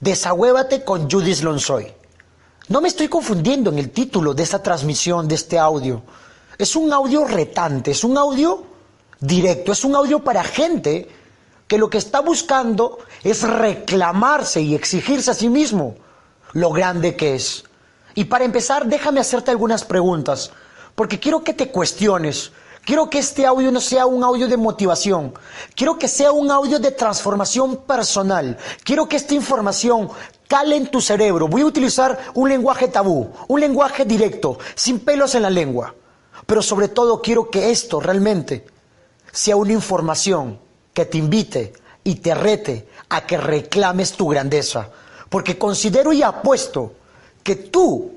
Desahuévate con Judith Lonsoy. No me estoy confundiendo en el título de esta transmisión, de este audio. Es un audio retante, es un audio directo, es un audio para gente que lo que está buscando es reclamarse y exigirse a sí mismo lo grande que es. Y para empezar, déjame hacerte algunas preguntas, porque quiero que te cuestiones. Quiero que este audio no sea un audio de motivación. Quiero que sea un audio de transformación personal. Quiero que esta información cale en tu cerebro. Voy a utilizar un lenguaje tabú, un lenguaje directo, sin pelos en la lengua. Pero sobre todo quiero que esto realmente sea una información que te invite y te rete a que reclames tu grandeza. Porque considero y apuesto que tú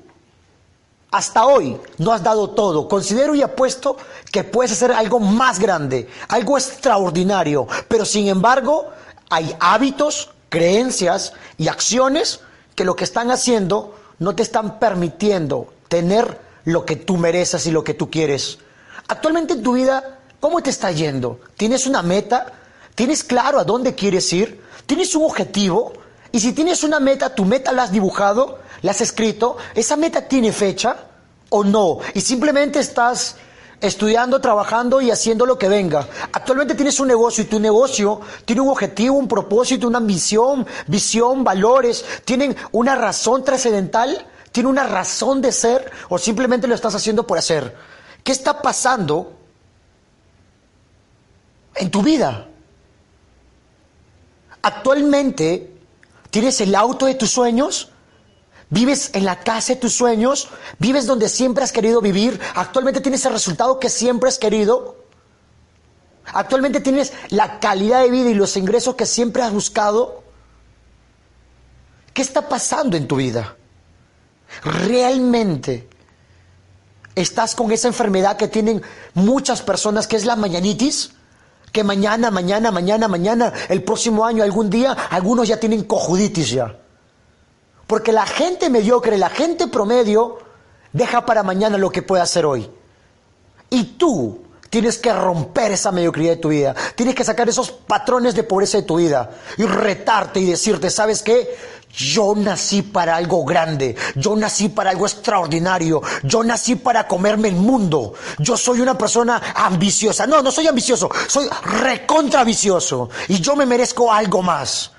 hasta hoy no has dado todo. Considero y apuesto que puedes hacer algo más grande, algo extraordinario. Pero sin embargo, hay hábitos, creencias y acciones que lo que están haciendo no te están permitiendo tener lo que tú mereces y lo que tú quieres. Actualmente en tu vida, ¿cómo te está yendo? ¿Tienes una meta? ¿Tienes claro a dónde quieres ir? ¿Tienes un objetivo? Y si tienes una meta, tu meta la has dibujado, la has escrito, ¿esa meta tiene fecha o no? Y simplemente estás estudiando, trabajando y haciendo lo que venga. Actualmente tienes un negocio y tu negocio tiene un objetivo, un propósito, una misión, visión, valores, tienen una razón trascendental, tiene una razón de ser o simplemente lo estás haciendo por hacer. ¿Qué está pasando en tu vida? Actualmente, ¿tienes el auto de tus sueños? ¿Vives en la casa de tus sueños? ¿Vives donde siempre has querido vivir? ¿Actualmente tienes el resultado que siempre has querido? ¿Actualmente tienes la calidad de vida y los ingresos que siempre has buscado? ¿Qué está pasando en tu vida? ¿Realmente estás con esa enfermedad que tienen muchas personas, que es la mañanitis? Que mañana, el próximo año, algún día, algunos ya tienen cojuditis ya. Porque la gente mediocre, la gente promedio, deja para mañana lo que puede hacer hoy. Y tú tienes que romper esa mediocridad de tu vida. Tienes que sacar esos patrones de pobreza de tu vida. Y retarte y decirte, ¿sabes qué? Yo nací para algo grande, yo nací para algo extraordinario, yo nací para comerme el mundo, yo soy una persona ambiciosa. No, no soy ambicioso, soy recontravicioso y yo me merezco algo más.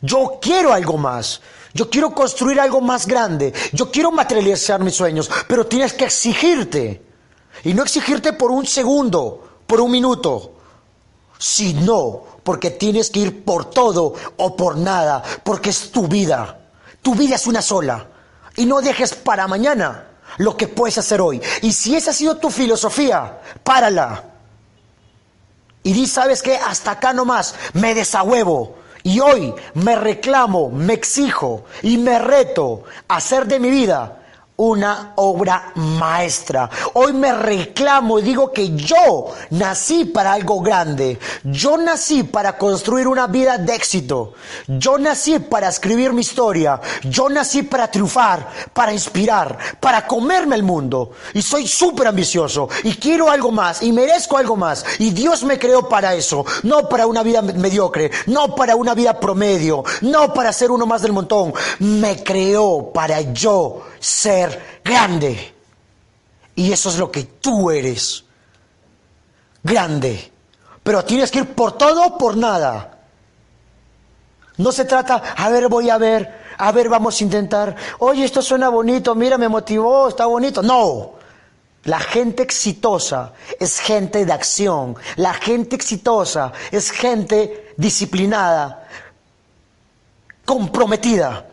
Yo quiero algo más, yo quiero construir algo más grande, yo quiero materializar mis sueños, pero tienes que exigirte y no exigirte por un segundo, por un minuto, sino porque tienes que ir por todo o por nada, porque es tu vida. Tu vida es una sola. Y no dejes para mañana lo que puedes hacer hoy. Y si esa ha sido tu filosofía, párala. Y di, ¿sabes qué? Hasta acá nomás, me desahuevo. Y hoy me reclamo, me exijo y me reto a hacer de mi vida una obra maestra. Hoy me reclamo y digo que yo nací para algo grande. Yo nací para construir una vida de éxito. Yo nací para escribir mi historia. Yo nací para triunfar, para inspirar, para comerme el mundo. Y soy súper ambicioso. Y quiero algo más. Y merezco algo más. Y Dios me creó para eso. No para una vida mediocre. No para una vida promedio. No para ser uno más del montón. Me creó para yo ser grande. Y eso es lo que tú eres. Grande. Pero tienes que ir por todo o por nada. No se trata, a ver, voy a ver, vamos a intentar. Oye, esto suena bonito, mira, me motivó, está bonito. No. La gente exitosa es gente de acción. La gente exitosa es gente disciplinada, comprometida.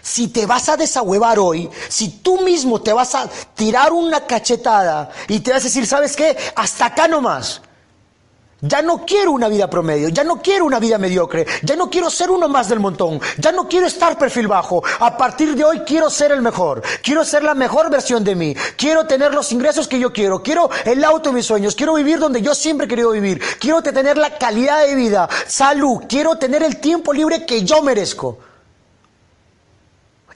Si te vas a desahuevar hoy, si tú mismo te vas a tirar una cachetada y te vas a decir, ¿sabes qué? Hasta acá nomás. Ya no quiero una vida promedio, ya no quiero una vida mediocre, ya no quiero ser uno más del montón, ya no quiero estar perfil bajo. A partir de hoy quiero ser el mejor, quiero ser la mejor versión de mí, quiero tener los ingresos que yo quiero el auto de mis sueños, quiero vivir donde yo siempre he querido vivir, quiero tener la calidad de vida, salud, quiero tener el tiempo libre que yo merezco.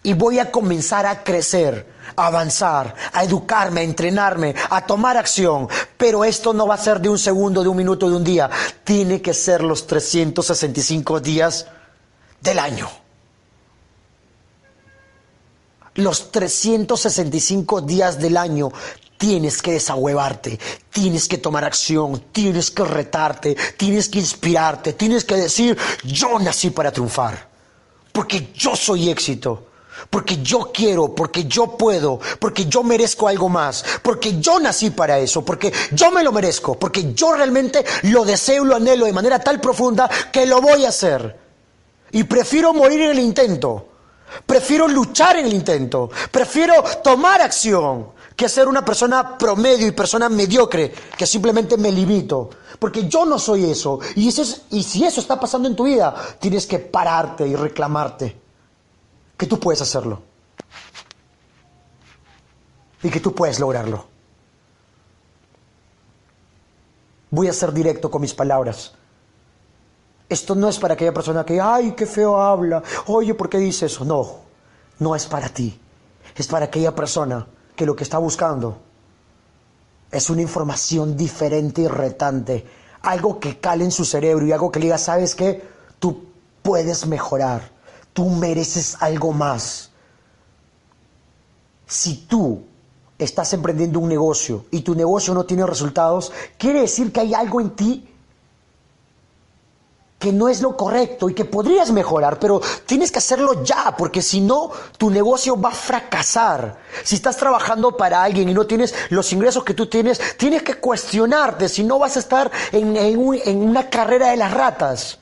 Y voy a comenzar a crecer, a avanzar, a educarme, a entrenarme, a tomar acción. Pero esto no va a ser de un segundo, de un minuto, de un día. Tiene que ser los 365 días del año. Los 365 días del año tienes que desahuevarte, tienes que tomar acción, tienes que retarte, tienes que inspirarte, tienes que decir, yo nací para triunfar, porque yo soy éxito, porque yo quiero, porque yo puedo, porque yo merezco algo más, porque yo nací para eso, porque yo me lo merezco, porque yo realmente lo deseo y lo anhelo de manera tan profunda que lo voy a hacer. Y prefiero morir en el intento. Prefiero luchar en el intento, prefiero tomar acción que ser una persona promedio y persona mediocre que simplemente me limito, porque yo no soy eso. Y si eso está pasando en tu vida, tienes que pararte y reclamarte que tú puedes hacerlo y que tú puedes lograrlo. Voy a ser directo con mis palabras. Esto no es para aquella persona que, ay, qué feo habla, oye, ¿por qué dice eso? No, no es para ti. Es para aquella persona que lo que está buscando es una información diferente y retante. Algo que cale en su cerebro y algo que le diga, ¿sabes qué? Tú puedes mejorar, tú mereces algo más. Si tú estás emprendiendo un negocio y tu negocio no tiene resultados, quiere decir que hay algo en ti que no es lo correcto y que podrías mejorar, pero tienes que hacerlo ya, porque si no, tu negocio va a fracasar. Si estás trabajando para alguien y no tienes los ingresos que tú tienes, tienes que cuestionarte, si no vas a estar en una carrera de las ratas.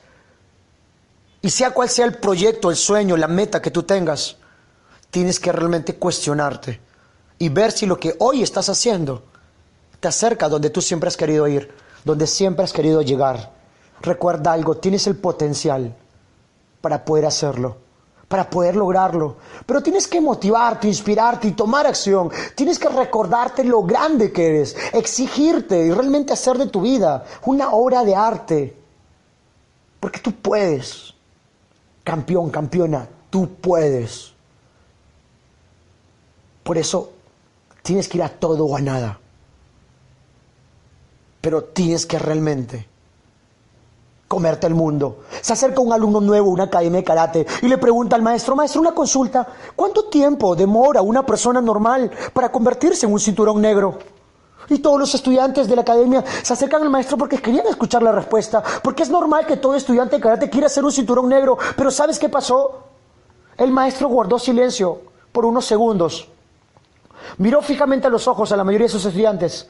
Y sea cual sea el proyecto, el sueño, la meta que tú tengas, tienes que realmente cuestionarte y ver si lo que hoy estás haciendo te acerca donde tú siempre has querido ir, donde siempre has querido llegar. Recuerda algo, tienes el potencial para poder hacerlo, para poder lograrlo, pero tienes que motivarte, inspirarte y tomar acción. Tienes que recordarte lo grande que eres, exigirte y realmente hacer de tu vida una obra de arte, porque tú puedes, campeón, campeona, tú puedes. Por eso tienes que ir a todo o a nada, pero tienes que realmente comerte el mundo. Se acerca un alumno nuevo a una academia de karate y le pregunta al maestro, maestro, una consulta, ¿cuánto tiempo demora una persona normal para convertirse en un cinturón negro? Y todos los estudiantes de la academia se acercan al maestro porque querían escuchar la respuesta, porque es normal que todo estudiante de karate quiera ser un cinturón negro, pero ¿sabes qué pasó? El maestro guardó silencio por unos segundos, miró fijamente a los ojos a la mayoría de sus estudiantes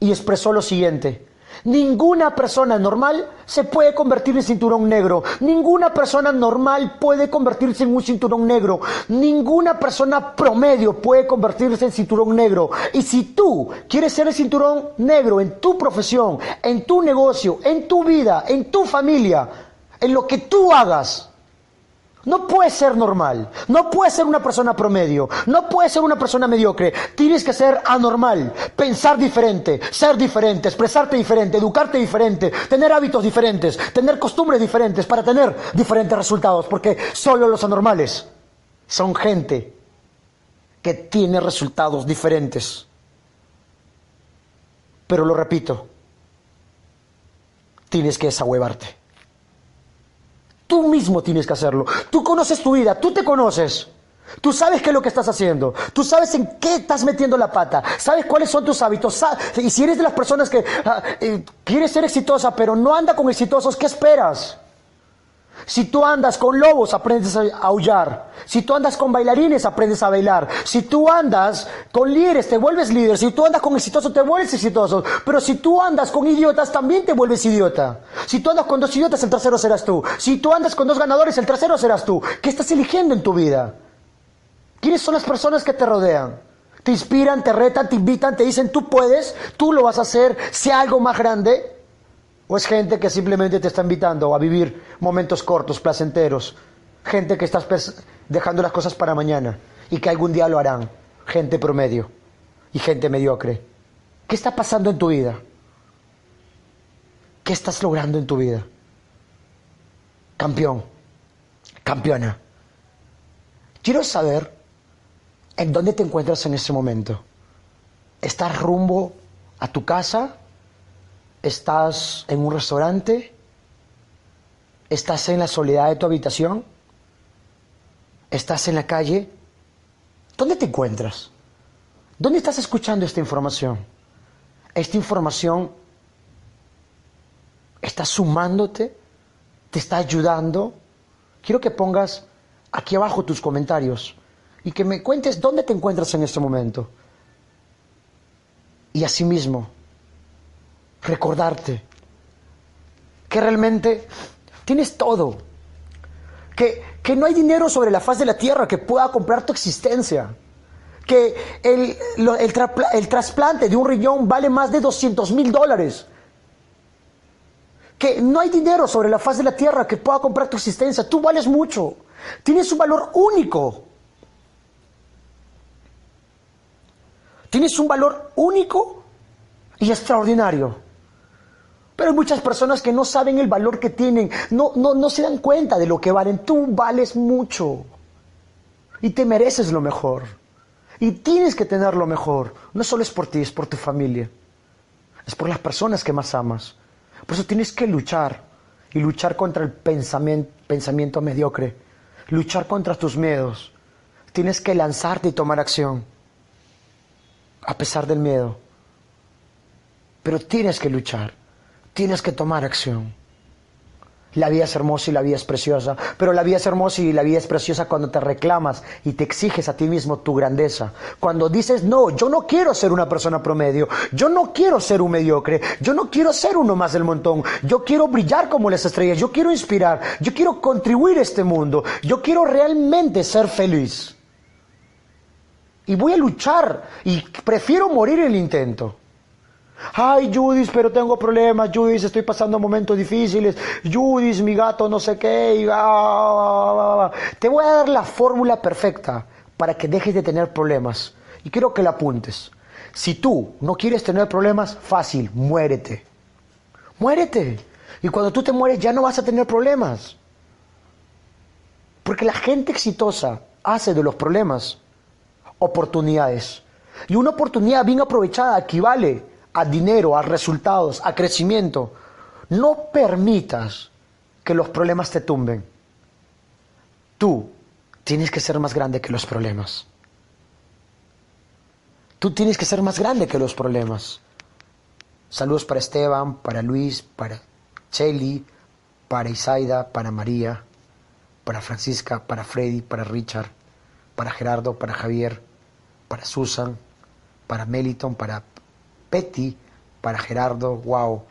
y expresó lo siguiente: ninguna persona normal se puede convertir en cinturón negro. Ninguna persona normal puede convertirse en un cinturón negro. Ninguna persona promedio puede convertirse en cinturón negro. Y si tú quieres ser el cinturón negro en tu profesión, en tu negocio, en tu vida, en tu familia, en lo que tú hagas, no puedes ser normal, no puedes ser una persona promedio, no puedes ser una persona mediocre. Tienes que ser anormal, pensar diferente, ser diferente, expresarte diferente, educarte diferente, tener hábitos diferentes, tener costumbres diferentes para tener diferentes resultados, porque solo los anormales son gente que tiene resultados diferentes. Pero lo repito, tienes que desahuevarte. Tú mismo tienes que hacerlo. Tú conoces tu vida, tú te conoces. Tú sabes qué es lo que estás haciendo. Tú sabes en qué estás metiendo la pata. Sabes cuáles son tus hábitos. Y si eres de las personas que quieres ser exitosa, pero no anda con exitosos, ¿qué esperas? Si tú andas con lobos, aprendes a aullar. Si tú andas con bailarines, aprendes a bailar. Si tú andas con líderes, te vuelves líder. Si tú andas con exitosos, te vuelves exitoso. Pero si tú andas con idiotas, también te vuelves idiota. Si tú andas con dos idiotas, el tercero serás tú. Si tú andas con dos ganadores, el tercero serás tú. ¿Qué estás eligiendo en tu vida? ¿Quiénes son las personas que te rodean? Te inspiran, te retan, te invitan, te dicen, tú puedes, tú lo vas a hacer, sea algo más grande. ¿O es gente que simplemente te está invitando a vivir momentos cortos, placenteros? Gente que estás dejando las cosas para mañana y que algún día lo harán. Gente promedio y gente mediocre. ¿Qué está pasando en tu vida? ¿Qué estás logrando en tu vida? Campeón, campeona, quiero saber en dónde te encuentras en ese momento. ¿Estás rumbo a tu casa? ¿Estás en un restaurante? ¿Estás en la soledad de tu habitación? estás en la calle, ¿dónde te encuentras? ¿Dónde estás escuchando esta información? Esta información está sumándote, te está ayudando. Quiero que pongas aquí abajo tus comentarios y que me cuentes dónde te encuentras en este momento. Y asimismo, recordarte que realmente tienes todo, que no hay dinero sobre la faz de la tierra que pueda comprar tu existencia, que el trasplante de un riñón vale más de $200.000, que no hay dinero sobre la faz de la tierra que pueda comprar tu existencia. Tú vales mucho, tienes un valor único. Tienes un valor único y extraordinario. Pero hay muchas personas que no saben el valor que tienen, no se dan cuenta de lo que valen. Tú vales mucho y te mereces lo mejor. Y tienes que tener lo mejor. No solo es por ti, es por tu familia. Es por las personas que más amas. Por eso tienes que luchar y luchar contra el pensamiento mediocre. Luchar contra tus miedos. Tienes que lanzarte y tomar acción. A pesar del miedo. Pero tienes que luchar. Tienes que tomar acción. La vida es hermosa y la vida es preciosa. Pero la vida es hermosa y la vida es preciosa cuando te reclamas y te exiges a ti mismo tu grandeza. Cuando dices, no, yo no quiero ser una persona promedio. Yo no quiero ser un mediocre. Yo no quiero ser uno más del montón. Yo quiero brillar como las estrellas. Yo quiero inspirar. Yo quiero contribuir a este mundo. Yo quiero realmente ser feliz. Y voy a luchar y prefiero morir en el intento. Ay, Judith, pero tengo problemas, Judith, estoy pasando momentos difíciles, Judith, mi gato no sé qué, y te voy a dar la fórmula perfecta para que dejes de tener problemas. Y quiero que la apuntes. Si tú no quieres tener problemas, fácil, muérete. Muérete. Y cuando tú te mueres ya no vas a tener problemas. Porque la gente exitosa hace de los problemas oportunidades. Y una oportunidad bien aprovechada equivale a dinero, a resultados, a crecimiento. No permitas que los problemas te tumben. Tú tienes que ser más grande que los problemas. Tú tienes que ser más grande que los problemas. Saludos para Esteban, para Luis, para Cheli, para Isaida, para María, para Francisca, para Freddy, para Richard, para Gerardo, para Javier, para Susan, para Meliton, para Betty, para Gerardo. Wow,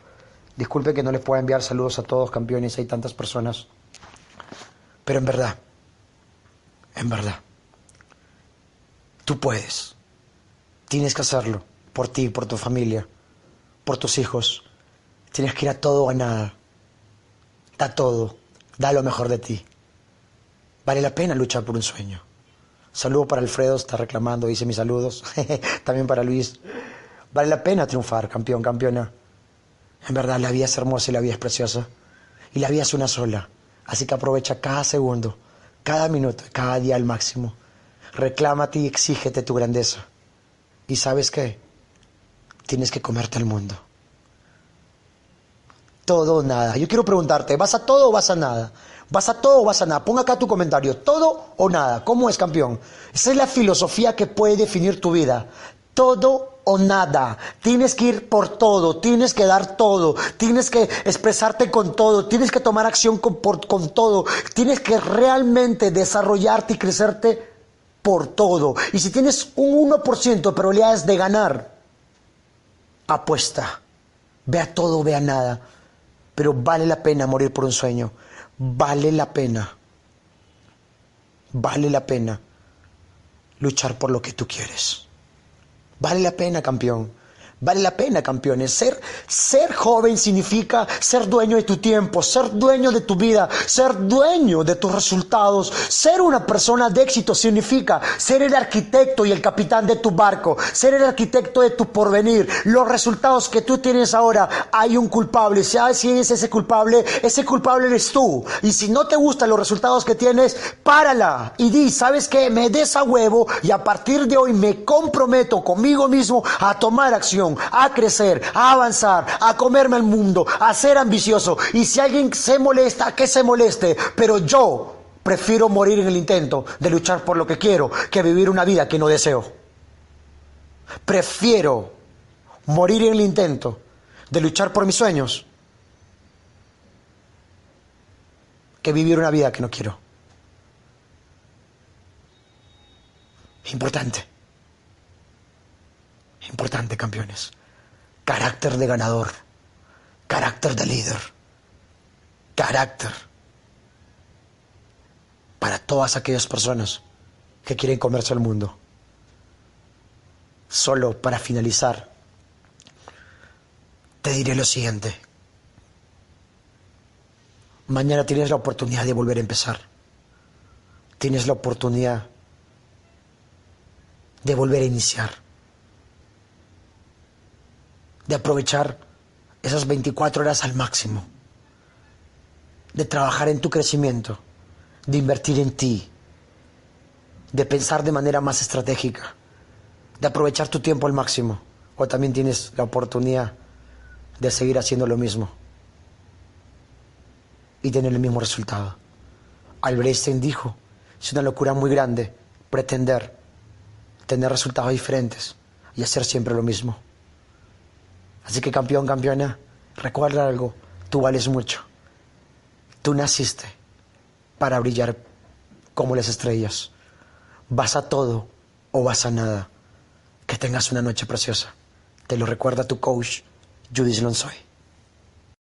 disculpe que no les pueda enviar saludos a todos, campeones, hay tantas personas, pero en verdad, tú puedes, tienes que hacerlo, por ti, por tu familia, por tus hijos, tienes que ir a todo o a nada, da todo, da lo mejor de ti, vale la pena luchar por un sueño. Saludo para Alfredo, está reclamando, dice mis saludos, también para Luis. Vale la pena triunfar, campeón, campeona. En verdad, la vida es hermosa y la vida es preciosa. Y la vida es una sola. Así que aprovecha cada segundo, cada minuto, cada día al máximo. Reclámate y exígete tu grandeza. ¿Y sabes qué? Tienes que comerte el mundo. Todo o nada. Yo quiero preguntarte, ¿vas a todo o vas a nada? ¿Vas a todo o vas a nada? Pon acá tu comentario. ¿Todo o nada? ¿Cómo es, campeón? Esa es la filosofía que puede definir tu vida. Todo o nada. Tienes que ir por todo, tienes que dar todo, tienes que expresarte con todo, tienes que tomar acción con todo, tienes que realmente desarrollarte y crecerte por todo. Y si tienes un 1% de probabilidades de ganar, apuesta. Ve a todo, ve a nada. Pero vale la pena morir por un sueño. Vale la pena. Vale la pena luchar por lo que tú quieres. Vale la pena, campeón. Vale la pena, campeones. Ser joven significa ser dueño de tu tiempo, ser dueño de tu vida, ser dueño de tus resultados. Ser una persona de éxito significa ser el arquitecto y el capitán de tu barco, ser el arquitecto de tu porvenir. Los resultados que tú tienes ahora, hay un culpable. Si es ese culpable eres tú. Y si no te gustan los resultados que tienes, párala y di, ¿sabes qué? Me desahuevo y a partir de hoy me comprometo conmigo mismo a tomar acción, a crecer, a avanzar, a comerme el mundo, a ser ambicioso. Y si alguien se molesta, que se moleste, pero yo Prefiero morir en el intento de luchar por lo que quiero que vivir una vida que no deseo. Prefiero morir en el intento de luchar por mis sueños que vivir una vida que no quiero. Importante. Importante, campeones. Carácter de ganador. Carácter de líder. Carácter. Para todas aquellas personas que quieren comerse el mundo. Solo para finalizar, te diré lo siguiente. Mañana tienes la oportunidad de volver a empezar. Tienes la oportunidad de volver a iniciar. De aprovechar esas 24 horas al máximo. De trabajar en tu crecimiento. De invertir en ti. De pensar de manera más estratégica. De aprovechar tu tiempo al máximo. O también tienes la oportunidad de seguir haciendo lo mismo y tener el mismo resultado. Albert Einstein dijo: es una locura muy grande pretender tener resultados diferentes y hacer siempre lo mismo. Así que, campeón, campeona, recuerda algo: tú vales mucho. Tú naciste para brillar como las estrellas. Vas a todo o vas a nada. Que tengas una noche preciosa. Te lo recuerda tu coach, Judith Lonsoy.